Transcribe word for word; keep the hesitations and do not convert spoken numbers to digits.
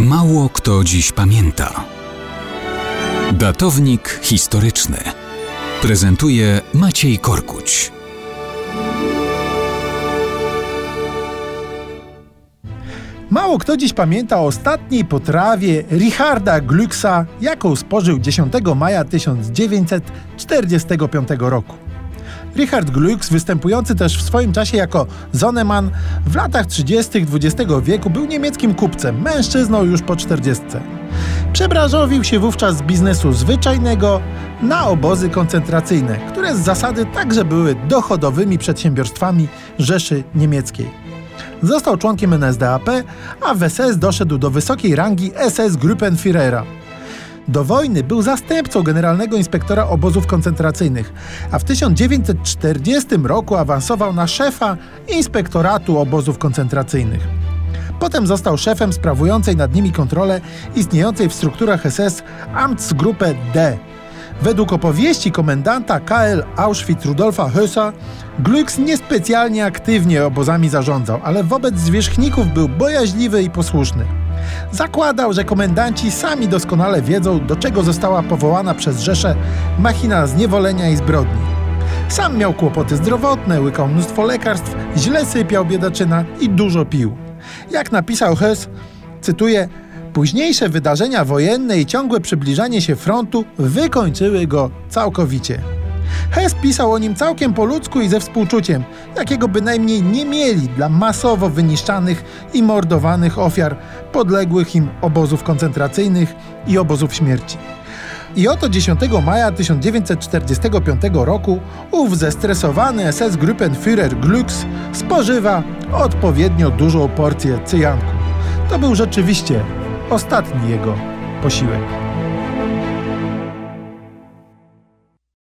Mało kto dziś pamięta. Datownik historyczny prezentuje Maciej Korkuć. Mało kto dziś pamięta o ostatniej potrawie Richarda Glücksa, jaką spożył dziesiątego maja tysiąc dziewięćset czterdziestego piątego roku. Richard Glücks, występujący też w swoim czasie jako Zoneman, w latach trzydziestych dwudziestego wieku był niemieckim kupcem, mężczyzną już po czterdziestce. Przebranżowił się wówczas z biznesu zwyczajnego na obozy koncentracyjne, które z zasady także były dochodowymi przedsiębiorstwami Rzeszy Niemieckiej. Został członkiem N S D A P, a w S S doszedł do wysokiej rangi S S Gruppenführera. Do wojny był zastępcą generalnego inspektora obozów koncentracyjnych, a w tysiąc dziewięćset czterdziestym roku awansował na szefa inspektoratu obozów koncentracyjnych. Potem został szefem sprawującej nad nimi kontrolę istniejącej w strukturach S S Amtsgruppe D. Według opowieści komendanta K L Auschwitz Rudolfa Hössa, Glücks niespecjalnie aktywnie obozami zarządzał, ale wobec zwierzchników był bojaźliwy i posłuszny. Zakładał, że komendanci sami doskonale wiedzą, do czego została powołana przez Rzeszę machina zniewolenia i zbrodni. Sam miał kłopoty zdrowotne, łykał mnóstwo lekarstw, źle sypiał biedaczyna i dużo pił. Jak napisał Höss, cytuję, późniejsze wydarzenia wojenne i ciągłe przybliżanie się frontu wykończyły go całkowicie. Höss pisał o nim całkiem po ludzku i ze współczuciem, jakiego bynajmniej nie mieli dla masowo wyniszczanych i mordowanych ofiar podległych im obozów koncentracyjnych i obozów śmierci. I oto dziesiątego maja tysiąc dziewięćset czterdziestego piątego roku ów zestresowany S S Gruppenführer Glücks spożywa odpowiednio dużą porcję cyjanku. To był rzeczywiście ostatni jego posiłek.